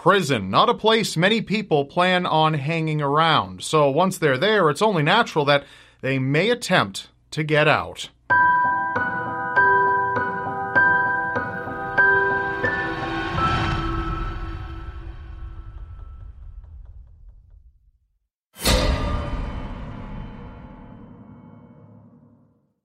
Prison, not a place many people plan on hanging around. So once they're there, it's only natural that they may attempt to get out.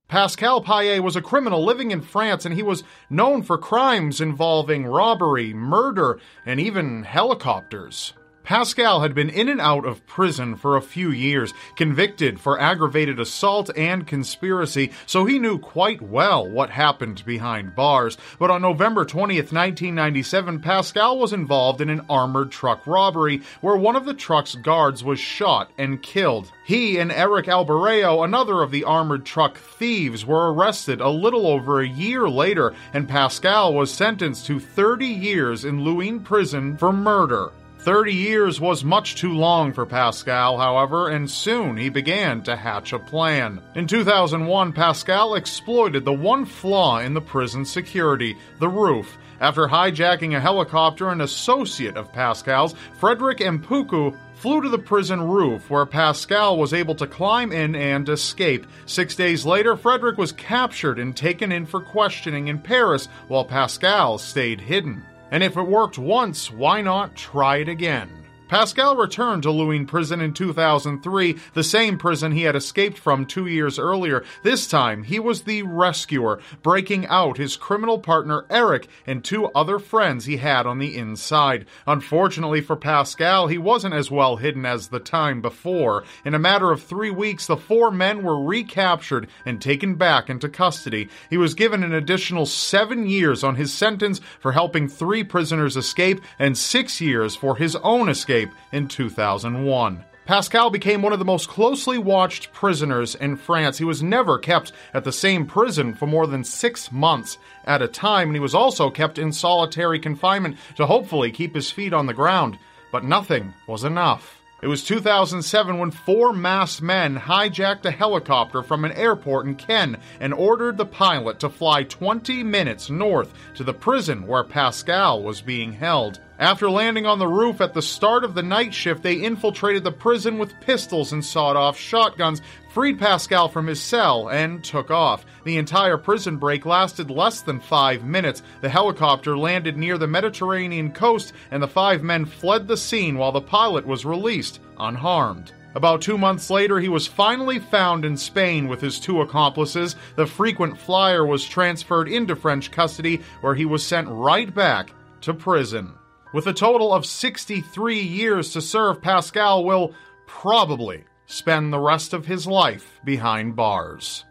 Pascal Payet was a criminal living in France, and he was known for crimes involving robbery, murder, and even helicopters. Pascal had been in and out of prison for a few years, convicted for aggravated assault and conspiracy, so he knew quite well what happened behind bars. But on November 20th, 1997, Pascal was involved in an armored truck robbery where one of the truck's guards was shot and killed. He and Eric Albareo, another of the armored truck thieves, were arrested a little over a year later, and Pascal was sentenced to 30 years in Louvain prison for murder. 30 years was much too long for Pascal, however, and soon he began to hatch a plan. In 2001, Pascal exploited the one flaw in the prison security, the roof. After hijacking a helicopter, an associate of Pascal's, Frederick Mpuku, flew to the prison roof, where Pascal was able to climb in and escape. 6 days later, Frederick was captured and taken in for questioning in Paris, while Pascal stayed hidden. And if it worked once, why not try it again? Pascal returned to Louvain prison in 2003, the same prison he had escaped from 2 years earlier. This time, he was the rescuer, breaking out his criminal partner Eric and two other friends he had on the inside. Unfortunately for Pascal, he wasn't as well hidden as the time before. In a matter of 3 weeks, the four men were recaptured and taken back into custody. He was given an additional 7 years on his sentence for helping three prisoners escape and 6 years for his own escape in 2001. Pascal became one of the most closely watched prisoners in France. He was never kept at the same prison for more than 6 months at a time, and he was also kept in solitary confinement to hopefully keep his feet on the ground. But nothing was enough. It was 2007 when four masked men hijacked a helicopter from an airport in Cannes and ordered the pilot to fly 20 minutes north to the prison where Pascal was being held. After landing on the roof at the start of the night shift, they infiltrated the prison with pistols and sawed-off shotguns, freed Pascal from his cell, and took off. The entire prison break lasted less than 5 minutes. The helicopter landed near the Mediterranean coast, and the five men fled the scene while the pilot was released unharmed. About 2 months later, he was finally found in Spain with his two accomplices. The frequent flyer was transferred into French custody, where he was sent right back to prison. With a total of 63 years to serve, Pascal will probably spend the rest of his life behind bars.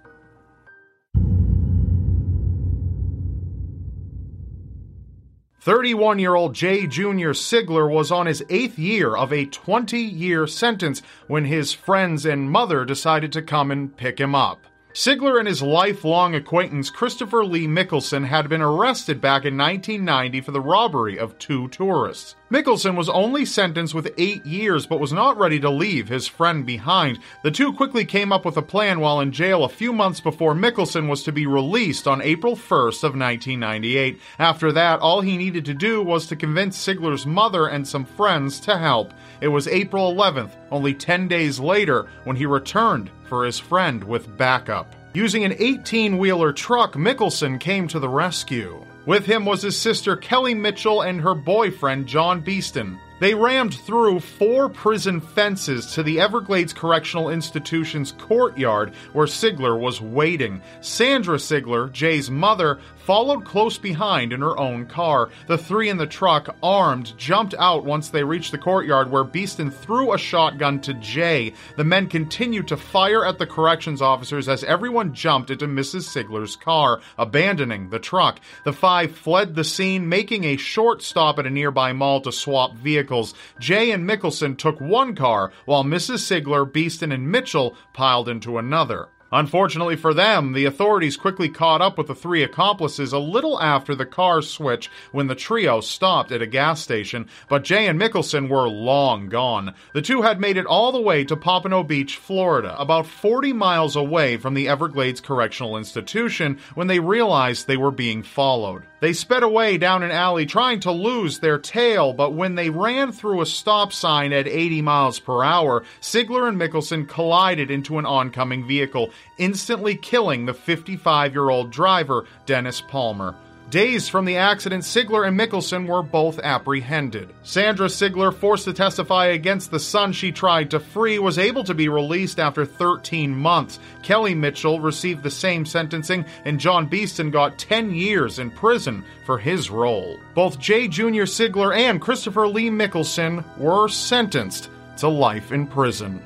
Thirty-one-year-old Jay Junior Sigler was on his 8th year of a 20-year sentence when his friends and mother decided to come and pick him up. Sigler and his lifelong acquaintance Christopher Lee Mickelson had been arrested back in 1990 for the robbery of two tourists. Mickelson was only sentenced with 8 years but was not ready to leave his friend behind. The two quickly came up with a plan while in jail a few months before Mickelson was to be released on April 1st of 1998. After that, all he needed to do was to convince Sigler's mother and some friends to help. It was April 11th, only 10 days later, when he returned for his friend with backup. Using an 18-wheeler truck, Mickelson came to the rescue. With him was his sister Kelly Mitchell and her boyfriend John Beeston. They rammed through four prison fences to the Everglades Correctional Institution's courtyard where Sigler was waiting. Sandra Sigler, Jay's mother, followed close behind in her own car. The three in the truck, armed, jumped out once they reached the courtyard where Beeston threw a shotgun to Jay. The men continued to fire at the corrections officers as everyone jumped into Mrs. Sigler's car, abandoning the truck. The five fled the scene, making a short stop at a nearby mall to swap vehicles. Jay and Mickelson took one car, while Mrs. Sigler, Beeston, and Mitchell piled into another. Unfortunately for them, the authorities quickly caught up with the three accomplices a little after the car switch when the trio stopped at a gas station, but Jay and Mickelson were long gone. The two had made it all the way to Pompano Beach, Florida, about 40 miles away from the Everglades Correctional Institution, when they realized they were being followed. They sped away down an alley trying to lose their tail, but when they ran through a stop sign at 80 miles per hour, Sigler and Mickelson collided into an oncoming vehicle, instantly killing the 55-year-old driver, Dennis Palmer. Days from the accident, Sigler and Mickelson were both apprehended. Sandra Sigler, forced to testify against the son she tried to free, was able to be released after 13 months. Kelly Mitchell received the same sentencing, and John Beeston got 10 years in prison for his role. Both Jay Junior Sigler and Christopher Lee Mickelson were sentenced to life in prison.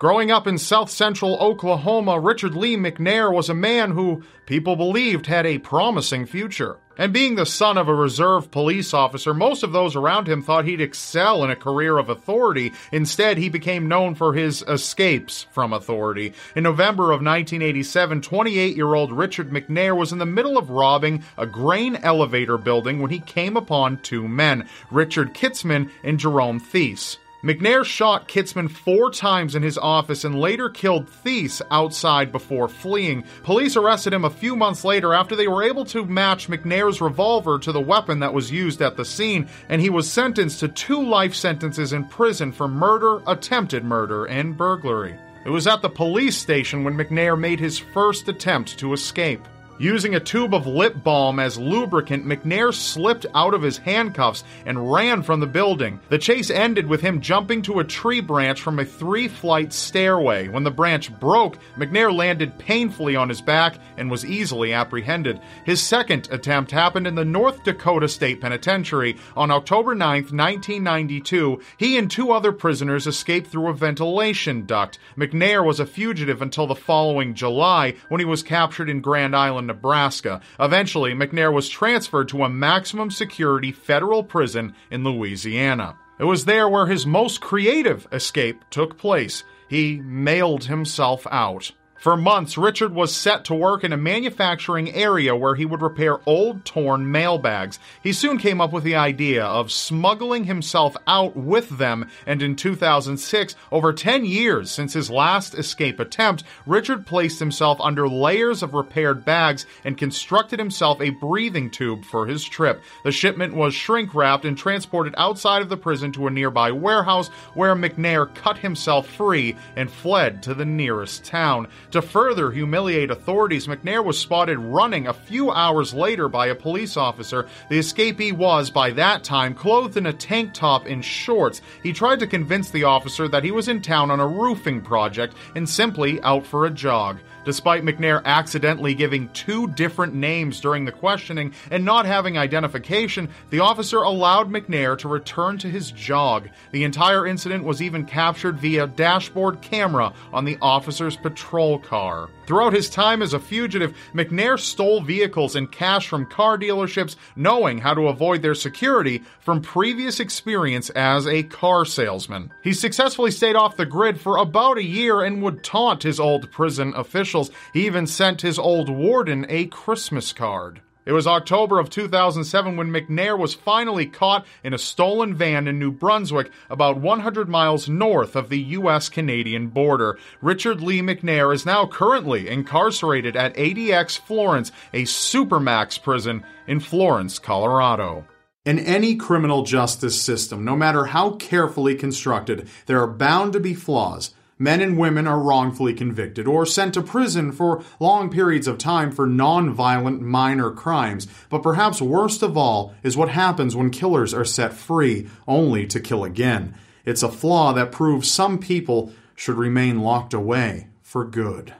Growing up in south-central Oklahoma, Richard Lee McNair was a man who people believed had a promising future. And being the son of a reserve police officer, most of those around him thought he'd excel in a career of authority. Instead, he became known for his escapes from authority. In November of 1987, 28-year-old Richard McNair was in the middle of robbing a grain elevator building when he came upon two men, Richard Kitzman and Jerome Thies. McNair shot Kitzman 4 times in his office and later killed Thies outside before fleeing. Police arrested him a few months later after they were able to match McNair's revolver to the weapon that was used at the scene, and he was sentenced to 2 life sentences in prison for murder, attempted murder, and burglary. It was at the police station when McNair made his first attempt to escape. Using a tube of lip balm as lubricant, McNair slipped out of his handcuffs and ran from the building. The chase ended with him jumping to a tree branch from a 3-flight stairway. When the branch broke, McNair landed painfully on his back and was easily apprehended. His second attempt happened in the North Dakota State Penitentiary. On October 9, 1992, he and 2 other prisoners escaped through a ventilation duct. McNair was a fugitive until the following July, when he was captured in Grand Island, Nebraska. Eventually, McNair was transferred to a maximum security federal prison in Louisiana. It was there where his most creative escape took place. He mailed himself out. For months, Richard was set to work in a manufacturing area where he would repair old, torn mailbags. He soon came up with the idea of smuggling himself out with them, and in 2006, over 10 years since his last escape attempt, Richard placed himself under layers of repaired bags and constructed himself a breathing tube for his trip. The shipment was shrink-wrapped and transported outside of the prison to a nearby warehouse, where McNair cut himself free and fled to the nearest town. To further humiliate authorities, McNair was spotted running a few hours later by a police officer. The escapee was, by that time, clothed in a tank top and shorts. He tried to convince the officer that he was in town on a roofing project and simply out for a jog. Despite McNair accidentally giving 2 different names during the questioning and not having identification, the officer allowed McNair to return to his jog. The entire incident was even captured via dashboard camera on the officer's patrol car. Throughout his time as a fugitive, McNair stole vehicles and cash from car dealerships, knowing how to avoid their security from previous experience as a car salesman. He successfully stayed off the grid for about a year and would taunt his old prison officials. He even sent his old warden a Christmas card. It was October of 2007 when McNair was finally caught in a stolen van in New Brunswick, about 100 miles north of the U.S.-Canadian border. Richard Lee McNair is now currently incarcerated at ADX Florence, a supermax prison in Florence, Colorado. In any criminal justice system, no matter how carefully constructed, there are bound to be flaws. Men and women are wrongfully convicted or sent to prison for long periods of time for non-violent minor crimes. But perhaps worst of all is what happens when killers are set free only to kill again. It's a flaw that proves some people should remain locked away for good.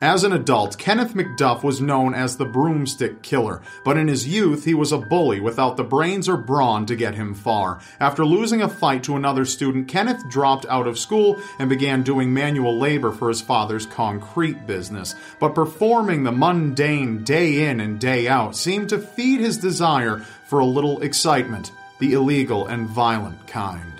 As an adult, Kenneth McDuff was known as the Broomstick Killer, but in his youth he was a bully without the brains or brawn to get him far. After losing a fight to another student, Kenneth dropped out of school and began doing manual labor for his father's concrete business. But performing the mundane day in and day out seemed to feed his desire for a little excitement, the illegal and violent kind.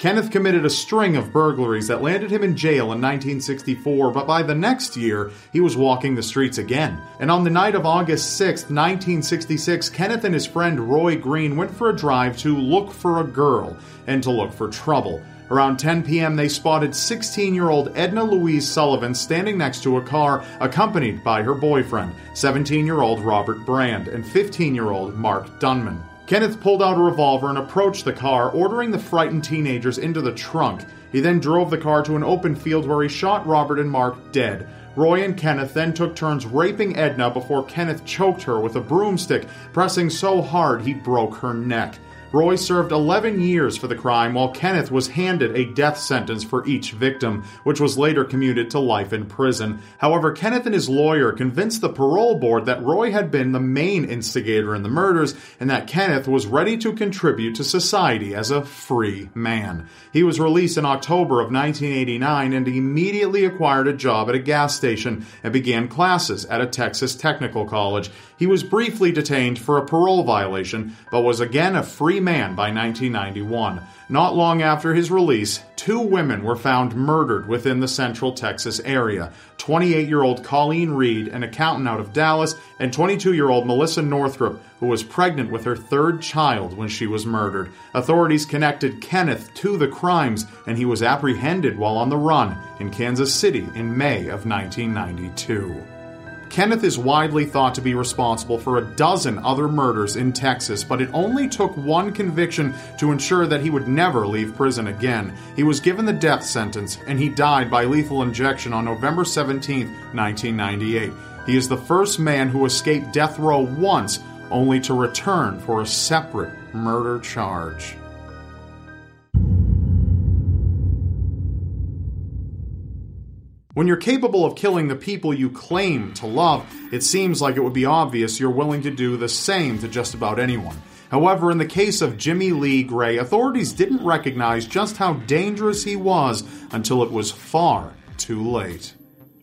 Kenneth committed a string of burglaries that landed him in jail in 1964, but by the next year, he was walking the streets again. And on the night of August 6, 1966, Kenneth and his friend Roy Green went for a drive to look for a girl and to look for trouble. Around 10 p.m., they spotted 16-year-old Edna Louise Sullivan standing next to a car, accompanied by her boyfriend, 17-year-old Robert Brand, and 15-year-old Mark Dunman. Kenneth pulled out a revolver and approached the car, ordering the frightened teenagers into the trunk. He then drove the car to an open field where he shot Robert and Mark dead. Roy and Kenneth then took turns raping Edna before Kenneth choked her with a broomstick, pressing so hard he broke her neck. Roy served 11 years for the crime, while Kenneth was handed a death sentence for each victim, which was later commuted to life in prison. However, Kenneth and his lawyer convinced the parole board that Roy had been the main instigator in the murders and that Kenneth was ready to contribute to society as a free man. He was released in October of 1989 and immediately acquired a job at a gas station and began classes at a Texas technical college. He was briefly detained for a parole violation, but was again a free man by 1991. Not long after his release, two women were found murdered within the central Texas area. 28-year-old Colleen Reed, an accountant out of Dallas, and 22-year-old Melissa Northrup, who was pregnant with her third child when she was murdered. Authorities connected Kenneth to the crimes, and he was apprehended while on the run in Kansas City in May of 1992. Kenneth is widely thought to be responsible for a dozen other murders in Texas, but it only took one conviction to ensure that he would never leave prison again. He was given the death sentence, and he died by lethal injection on November 17, 1998. He is the first man who escaped death row once, only to return for a separate murder charge. When you're capable of killing the people you claim to love, it seems like it would be obvious you're willing to do the same to just about anyone. However, in the case of Jimmy Lee Gray, authorities didn't recognize just how dangerous he was until it was far too late.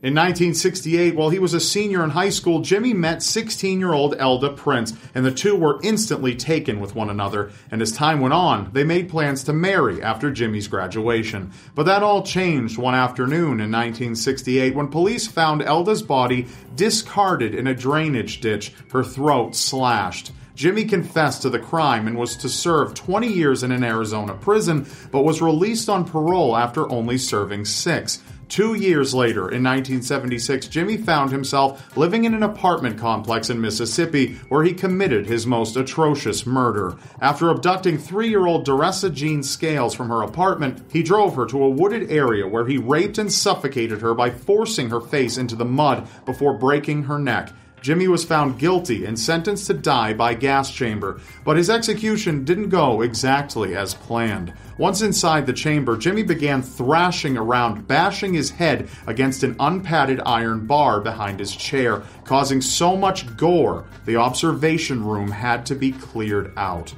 In 1968, while he was a senior in high school, Jimmy met 16-year-old Elda Prince, and the two were instantly taken with one another, and as time went on, they made plans to marry after Jimmy's graduation. But that all changed one afternoon in 1968 when police found Elda's body discarded in a drainage ditch, her throat slashed. Jimmy confessed to the crime and was to serve 20 years in an Arizona prison, but was released on parole after only serving 6. 2 years later, in 1976, Jimmy found himself living in an apartment complex in Mississippi where he committed his most atrocious murder. After abducting 3-year-old Doretha Jean Scales from her apartment, he drove her to a wooded area where he raped and suffocated her by forcing her face into the mud before breaking her neck. Jimmy was found guilty and sentenced to die by gas chamber, but his execution didn't go exactly as planned. Once inside the chamber, Jimmy began thrashing around, bashing his head against an unpadded iron bar behind his chair, causing so much gore, the observation room had to be cleared out.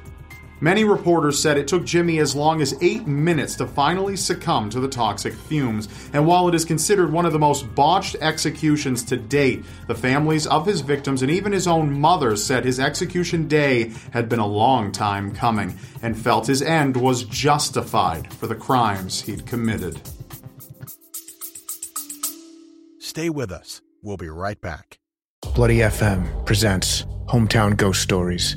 Many reporters said it took Jimmy as long as 8 minutes to finally succumb to the toxic fumes, and while it is considered one of the most botched executions to date, the families of his victims and even his own mother said his execution day had been a long time coming, and felt his end was justified for the crimes he'd committed. Stay with us. We'll be right back. Bloody FM presents Hometown Ghost Stories,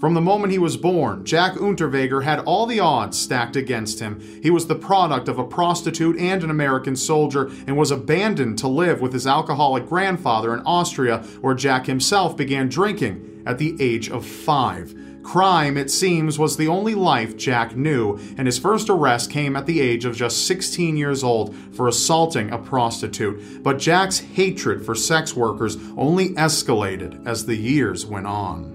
From the moment he was born, Jack Unterweger had all the odds stacked against him. He was the product of a prostitute and an American soldier, and was abandoned to live with his alcoholic grandfather in Austria, where Jack himself began drinking at the age of 5. Crime, it seems, was the only life Jack knew, and his first arrest came at the age of just 16 years old for assaulting a prostitute. But Jack's hatred for sex workers only escalated as the years went on.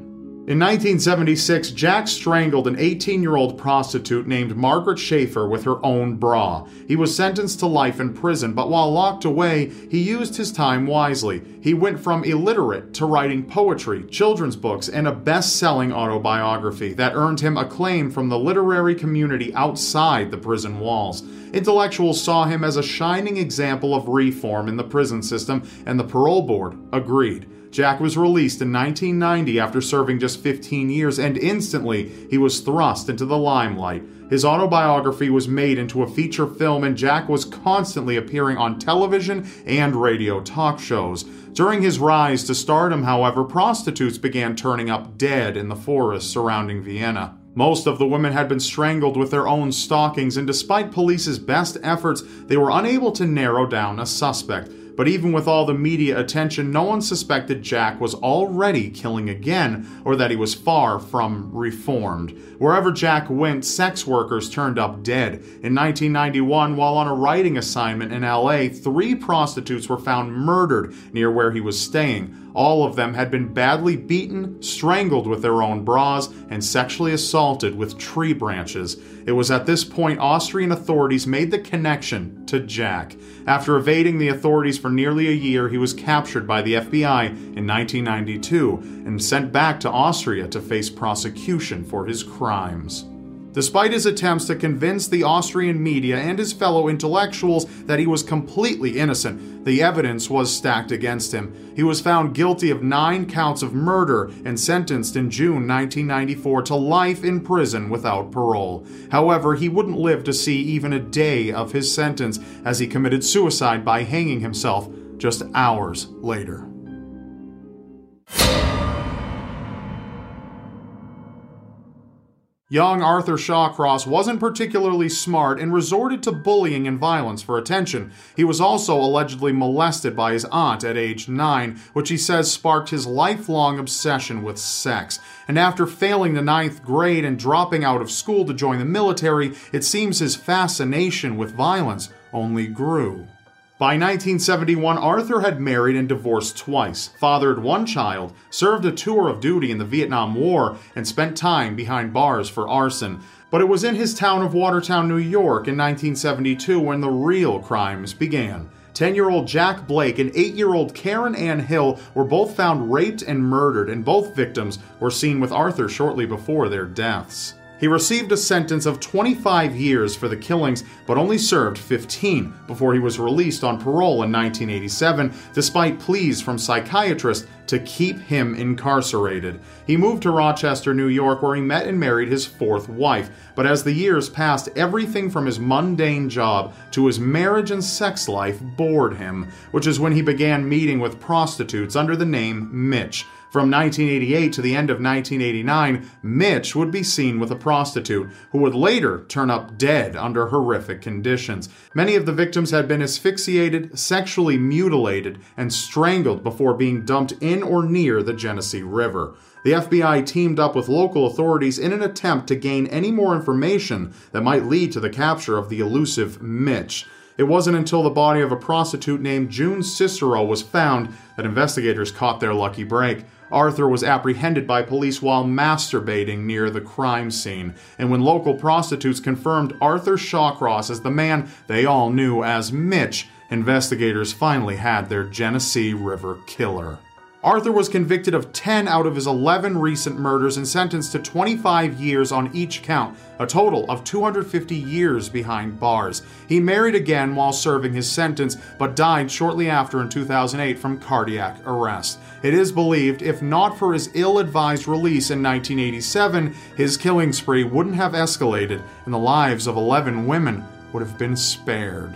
In 1976, Jack strangled an 18-year-old prostitute named Margaret Schaefer with her own bra. He was sentenced to life in prison, but while locked away, he used his time wisely. He went from illiterate to writing poetry, children's books, and a best-selling autobiography that earned him acclaim from the literary community outside the prison walls. Intellectuals saw him as a shining example of reform in the prison system, and the parole board agreed. Jack was released in 1990 after serving just 15 years, and instantly he was thrust into the limelight. His autobiography was made into a feature film, and Jack was constantly appearing on television and radio talk shows. During his rise to stardom, however, prostitutes began turning up dead in the forests surrounding Vienna. Most of the women had been strangled with their own stockings, and despite police's best efforts, they were unable to narrow down a suspect. But even with all the media attention, no one suspected Jack was already killing again, or that he was far from reformed. Wherever Jack went, sex workers turned up dead. In 1991, while on a writing assignment in LA, 3 prostitutes were found murdered near where he was staying. All of them had been badly beaten, strangled with their own bras, and sexually assaulted with tree branches. It was at this point Austrian authorities made the connection to Jack. After evading the authorities for nearly a year, he was captured by the FBI in 1992 and sent back to Austria to face prosecution for his crimes. Despite his attempts to convince the Austrian media and his fellow intellectuals that he was completely innocent, the evidence was stacked against him. He was found guilty of 9 counts of murder and sentenced in June 1994 to life in prison without parole. However, he wouldn't live to see even a day of his sentence, as he committed suicide by hanging himself just hours later. Young Arthur Shawcross wasn't particularly smart and resorted to bullying and violence for attention. He was also allegedly molested by his aunt at age 9, which he says sparked his lifelong obsession with sex. And after failing the 9th grade and dropping out of school to join the military, it seems his fascination with violence only grew. By 1971, Arthur had married and divorced twice, fathered 1 child, served a tour of duty in the Vietnam War, and spent time behind bars for arson. But it was in his town of Watertown, New York in 1972 when the real crimes began. 10-year-old Jack Blake and 8-year-old Karen Ann Hill were both found raped and murdered, and both victims were seen with Arthur shortly before their deaths. He received a sentence of 25 years for the killings, but only served 15 before he was released on parole in 1987, despite pleas from psychiatrists to keep him incarcerated. He moved to Rochester, New York, where he met and married his 4th wife. But as the years passed, everything from his mundane job to his marriage and sex life bored him, which is when he began meeting with prostitutes under the name Mitch. From 1988 to the end of 1989, Mitch would be seen with a prostitute, who would later turn up dead under horrific conditions. Many of the victims had been asphyxiated, sexually mutilated, and strangled before being dumped in or near the Genesee River. The FBI teamed up with local authorities in an attempt to gain any more information that might lead to the capture of the elusive Mitch. It wasn't until the body of a prostitute named June Cicero was found that investigators caught their lucky break. Arthur was apprehended by police while masturbating near the crime scene, and when local prostitutes confirmed Arthur Shawcross as the man they all knew as Mitch, investigators finally had their Genesee River killer. Arthur was convicted of 10 out of his 11 recent murders and sentenced to 25 years on each count, a total of 250 years behind bars. He married again while serving his sentence, but died shortly after in 2008 from cardiac arrest. It is believed, if not for his ill-advised release in 1987, his killing spree wouldn't have escalated, and the lives of 11 women would have been spared.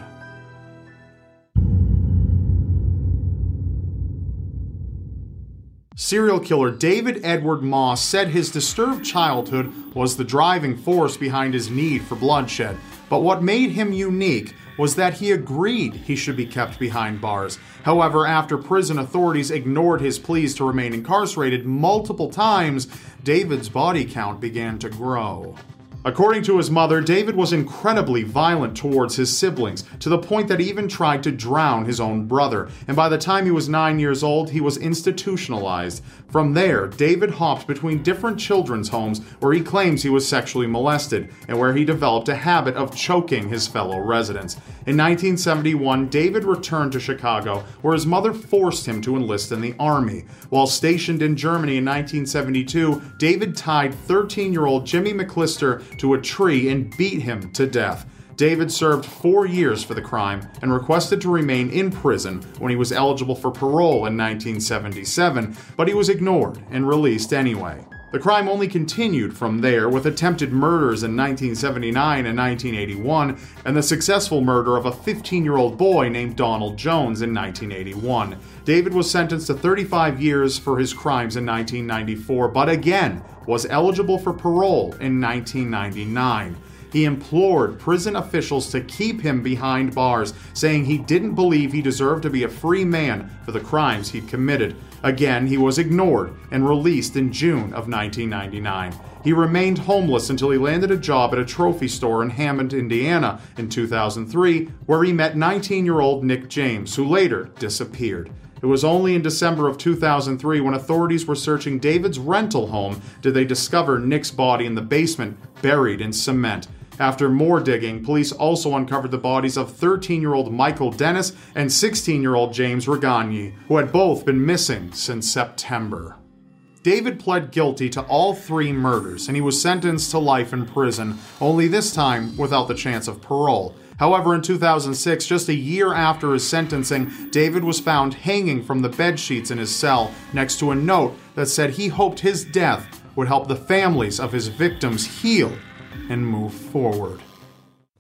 Serial killer David Edward Moss said his disturbed childhood was the driving force behind his need for bloodshed. But what made him unique was that he agreed he should be kept behind bars. However, after prison authorities ignored his pleas to remain incarcerated multiple times, David's body count began to grow. According to his mother, David was incredibly violent towards his siblings, to the point that he even tried to drown his own brother, and by the time he was 9 years old, he was institutionalized. From there, David hopped between different children's homes where he claims he was sexually molested, and where he developed a habit of choking his fellow residents. In 1971, David returned to Chicago, where his mother forced him to enlist in the Army. While stationed in Germany in 1972, David tied 13-year-old Jimmy McLister to a tree and beat him to death. David served 4 years for the crime and requested to remain in prison when he was eligible for parole in 1977, but he was ignored and released anyway. The crime only continued from there, with attempted murders in 1979 and 1981, and the successful murder of a 15-year-old boy named Donald Jones in 1981. David was sentenced to 35 years for his crimes in 1994, but again was eligible for parole in 1999. He implored prison officials to keep him behind bars, saying he didn't believe he deserved to be a free man for the crimes he'd committed. Again, he was ignored and released in June of 1999. He remained homeless until he landed a job at a trophy store in Hammond, Indiana in 2003, where he met 19-year-old Nick James, who later disappeared. It was only in December of 2003, when authorities were searching David's rental home, did they discover Nick's body in the basement, buried in cement. After more digging, police also uncovered the bodies of 13-year-old Michael Dennis and 16-year-old James Regagne, who had both been missing since September. David pled guilty to all three murders, and he was sentenced to life in prison, only this time without the chance of parole. However, in 2006, just a year after his sentencing, David was found hanging from the bedsheets in his cell next to a note that said he hoped his death would help the families of his victims heal and move forward.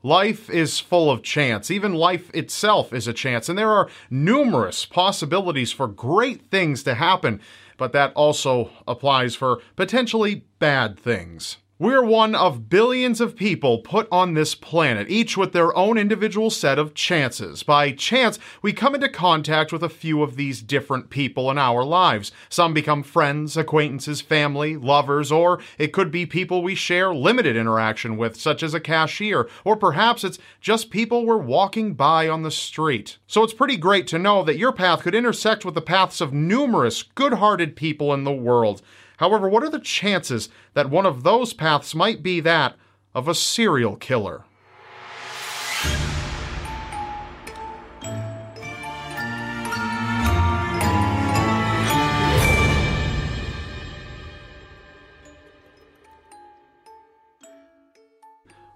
Life is full of chance. Even life itself is a chance, and there are numerous possibilities for great things to happen, but that also applies for potentially bad things. We're one of billions of people put on this planet, each with their own individual set of chances. By chance, we come into contact with a few of these different people in our lives. Some become friends, acquaintances, family, lovers, or it could be people we share limited interaction with, such as a cashier, or perhaps it's just people we're walking by on the street. So it's pretty great to know that your path could intersect with the paths of numerous good-hearted people in the world. However, what are the chances that one of those paths might be that of a serial killer?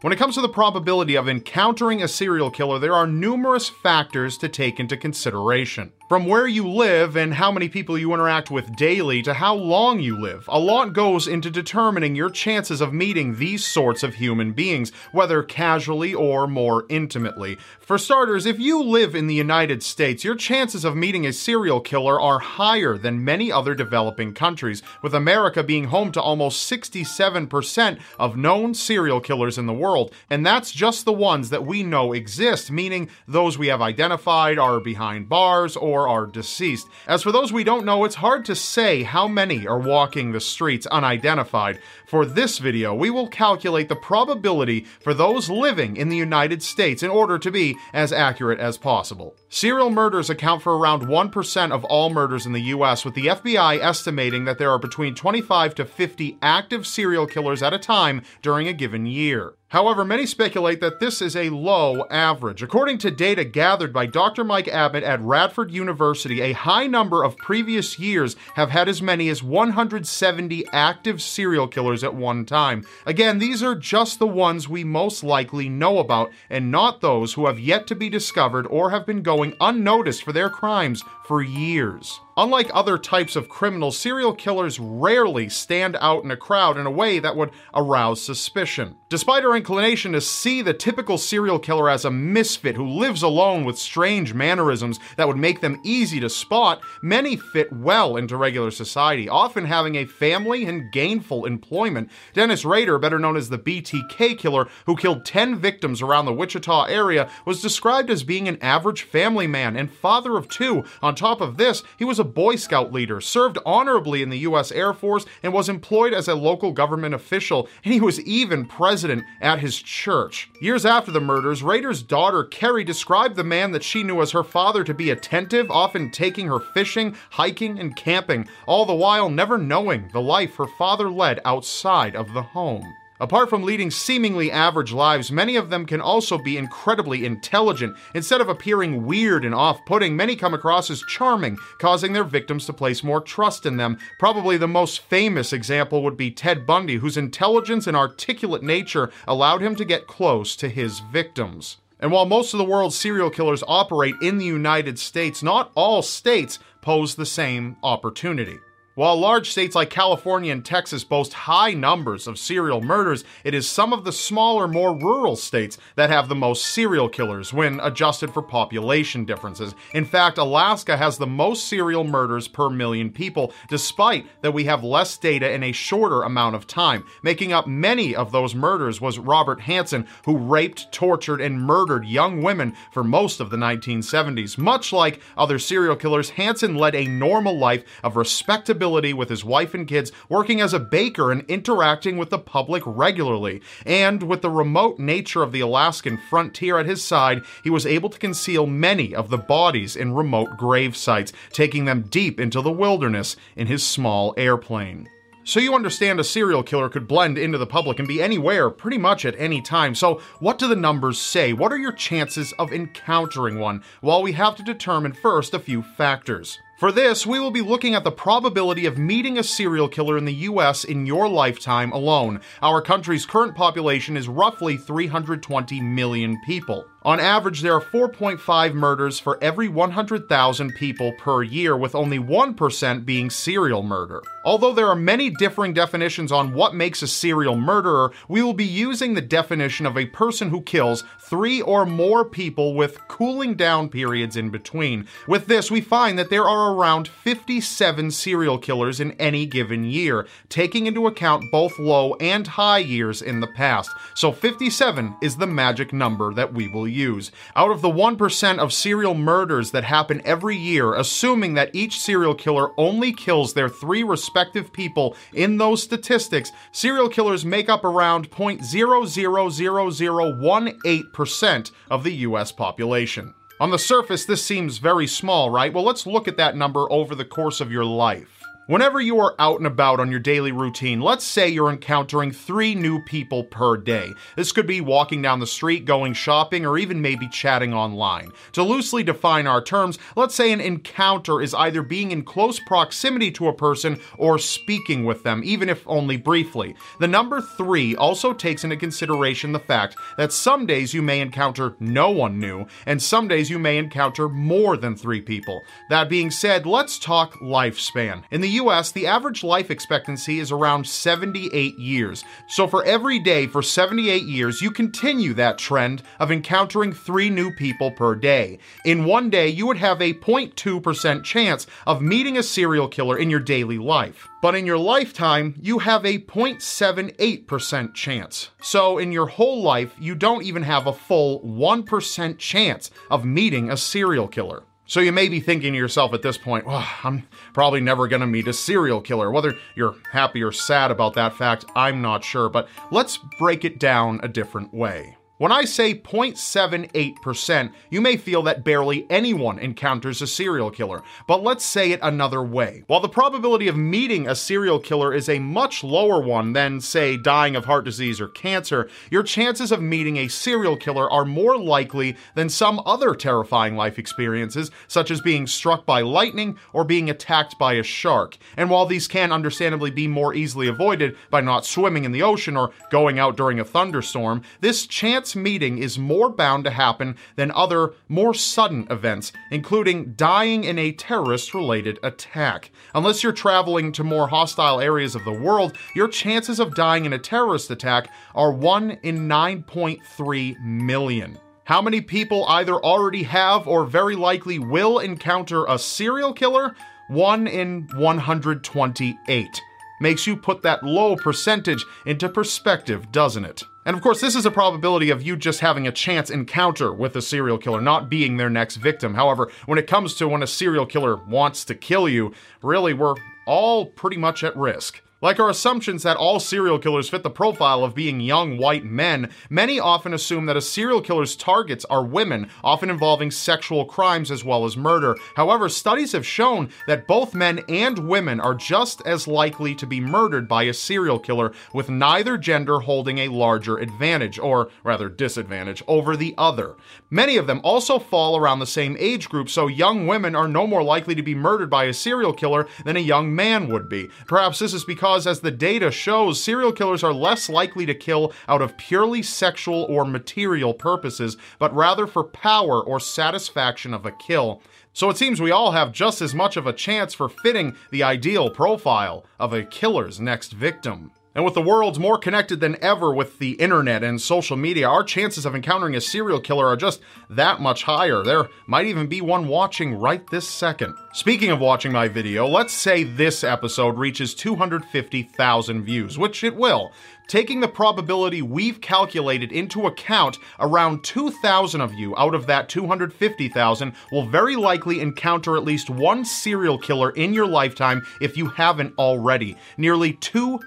When it comes to the probability of encountering a serial killer, there are numerous factors to take into consideration. From where you live and how many people you interact with daily to how long you live, a lot goes into determining your chances of meeting these sorts of human beings, whether casually or more intimately. For starters, if you live in the United States, your chances of meeting a serial killer are higher than many other developing countries, with America being home to almost 67% of known serial killers in the world, and that's just the ones that we know exist, meaning those we have identified are behind bars or are deceased. As for those we don't know, it's hard to say how many are walking the streets unidentified. For this video, we will calculate the probability for those living in the United States in order to be as accurate as possible. Serial murders account for around 1% of all murders in the US, with the FBI estimating that there are between 25 to 50 active serial killers at a time during a given year. However, many speculate that this is a low average. According to data gathered by Dr. Mike Abbott at Radford University, a high number of previous years have had as many as 170 active serial killers at one time. Again, these are just the ones we most likely know about, and not those who have yet to be discovered or have been going unnoticed for their crimes for years. Unlike other types of criminals, serial killers rarely stand out in a crowd in a way that would arouse suspicion. Despite our inclination to see the typical serial killer as a misfit who lives alone with strange mannerisms that would make them easy to spot, many fit well into regular society, often having a family and gainful employment. Dennis Rader, better known as the BTK killer, who killed 10 victims around the Wichita area, was described as being an average family man and father of two. On top of this, he was a Boy Scout leader, served honorably in the U.S. Air Force, and was employed as a local government official, and he was even president at his church. Years after the murders, Rader's daughter, Carrie, described the man that she knew as her father to be attentive, often taking her fishing, hiking, and camping, all the while never knowing the life her father led outside of the home. Apart from leading seemingly average lives, many of them can also be incredibly intelligent. Instead of appearing weird and off-putting, many come across as charming, causing their victims to place more trust in them. Probably the most famous example would be Ted Bundy, whose intelligence and articulate nature allowed him to get close to his victims. And while most of the world's serial killers operate in the United States, not all states pose the same opportunity. While large states like California and Texas boast high numbers of serial murders, it is some of the smaller, more rural states that have the most serial killers when adjusted for population differences. In fact, Alaska has the most serial murders per million people, despite that we have less data in a shorter amount of time. Making up many of those murders was Robert Hansen, who raped, tortured, and murdered young women for most of the 1970s. Much like other serial killers, Hansen led a normal life of respectability with his wife and kids, working as a baker and interacting with the public regularly. And with the remote nature of the Alaskan frontier at his side, he was able to conceal many of the bodies in remote grave sites, taking them deep into the wilderness in his small airplane. So you understand a serial killer could blend into the public and be anywhere pretty much at any time. So what do the numbers say? What are your chances of encountering one? Well, we have to determine first a few factors. For this, we will be looking at the probability of meeting a serial killer in the U.S. in your lifetime alone. Our country's current population is roughly 320 million people. On average, there are 4.5 murders for every 100,000 people per year, with only 1% being serial murder. Although there are many differing definitions on what makes a serial murderer, we will be using the definition of a person who kills 3 or more people with cooling down periods in between. With this, we find that there are around 57 serial killers in any given year, taking into account both low and high years in the past. So 57 is the magic number that we will use. Out of the 1% of serial murders that happen every year, assuming that each serial killer only kills their 3 respective people in those statistics, serial killers make up around 0.0000018% of the US population. On the surface, this seems very small, right? Well, let's look at that number over the course of your life. Whenever you are out and about on your daily routine, let's say you're encountering 3 new people per day. This could be walking down the street, going shopping, or even maybe chatting online. To loosely define our terms, let's say an encounter is either being in close proximity to a person or speaking with them, even if only briefly. The number 3 also takes into consideration the fact that some days you may encounter no one new, and some days you may encounter more than 3 people. That being said, let's talk lifespan. In the U.S., the average life expectancy is around 78 years. So for every day for 78 years, you continue that trend of encountering 3 new people per day. In one day, you would have a 0.2% chance of meeting a serial killer in your daily life. But in your lifetime, you have a 0.78% chance. So in your whole life, you don't even have a full 1% chance of meeting a serial killer. So you may be thinking to yourself at this point, well, I'm probably never going to meet a serial killer. Whether you're happy or sad about that fact, I'm not sure, but let's break it down a different way. When I say 0.78%, you may feel that barely anyone encounters a serial killer, but let's say it another way. While the probability of meeting a serial killer is a much lower one than, say, dying of heart disease or cancer, your chances of meeting a serial killer are more likely than some other terrifying life experiences, such as being struck by lightning or being attacked by a shark. And while these can understandably be more easily avoided by not swimming in the ocean or going out during a thunderstorm, this chance meeting is more bound to happen than other, more sudden events, including dying in a terrorist-related attack. Unless you're traveling to more hostile areas of the world, your chances of dying in a terrorist attack are 1 in 9.3 million. How many people either already have or very likely will encounter a serial killer? 1 in 128. Makes you put that low percentage into perspective, doesn't it? And of course, this is a probability of you just having a chance encounter with a serial killer, not being their next victim. However, when it comes to when a serial killer wants to kill you, really, we're all pretty much at risk. Like our assumptions that all serial killers fit the profile of being young white men, many often assume that a serial killer's targets are women, often involving sexual crimes as well as murder. However, studies have shown that both men and women are just as likely to be murdered by a serial killer, with neither gender holding a larger advantage, or rather disadvantage, over the other. Many of them also fall around the same age group, so young women are no more likely to be murdered by a serial killer than a young man would be. Perhaps this is because, as the data shows, serial killers are less likely to kill out of purely sexual or material purposes, but rather for power or satisfaction of a kill. So it seems we all have just as much of a chance for fitting the ideal profile of a killer's next victim. And with the world more connected than ever with the internet and social media, our chances of encountering a serial killer are just that much higher. There might even be one watching right this second. Speaking of watching my video, let's say this episode reaches 250,000 views, which it will. Taking the probability we've calculated into account, around 2,000 of you out of that 250,000 will very likely encounter at least one serial killer in your lifetime if you haven't already. Nearly 2,000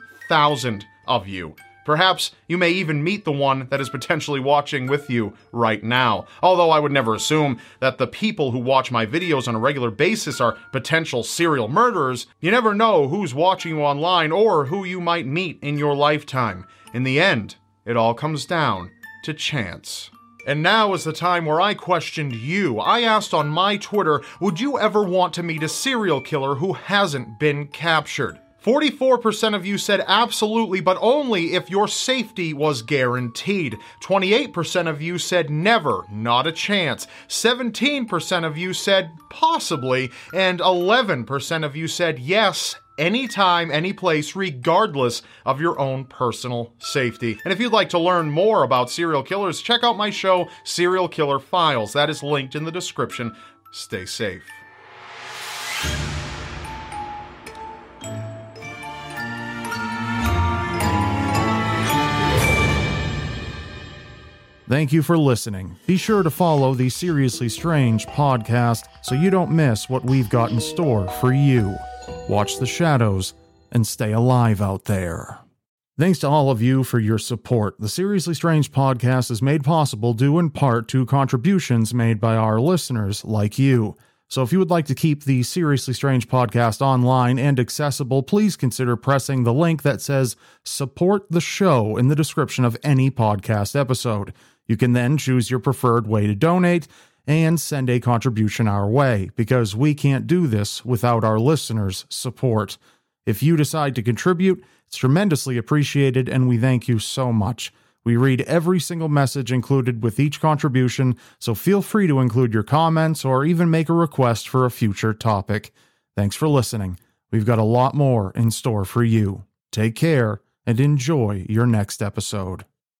of you. Perhaps you may even meet the one that is potentially watching with you right now. Although I would never assume that the people who watch my videos on a regular basis are potential serial murderers, you never know who's watching you online or who you might meet in your lifetime. In the end, it all comes down to chance. And now is the time where I questioned you. I asked on my Twitter, would you ever want to meet a serial killer who hasn't been captured? 44% of you said absolutely, but only if your safety was guaranteed. 28% of you said never, not a chance. 17% of you said possibly, and 11% of you said yes, anytime, any place, regardless of your own personal safety. And if you'd like to learn more about serial killers, check out my show, Serial Killer Files. That is linked in the description. Stay safe. Thank you for listening. Be sure to follow the Seriously Strange podcast so you don't miss what we've got in store for you. Watch the shadows and stay alive out there. Thanks to all of you for your support. The Seriously Strange podcast is made possible due in part to contributions made by our listeners like you. So if you would like to keep the Seriously Strange podcast online and accessible, please consider pressing the link that says Support the Show in the description of any podcast episode. You can then choose your preferred way to donate and send a contribution our way, because we can't do this without our listeners' support. If you decide to contribute, it's tremendously appreciated, and we thank you so much. We read every single message included with each contribution, so feel free to include your comments or even make a request for a future topic. Thanks for listening. We've got a lot more in store for you. Take care and enjoy your next episode.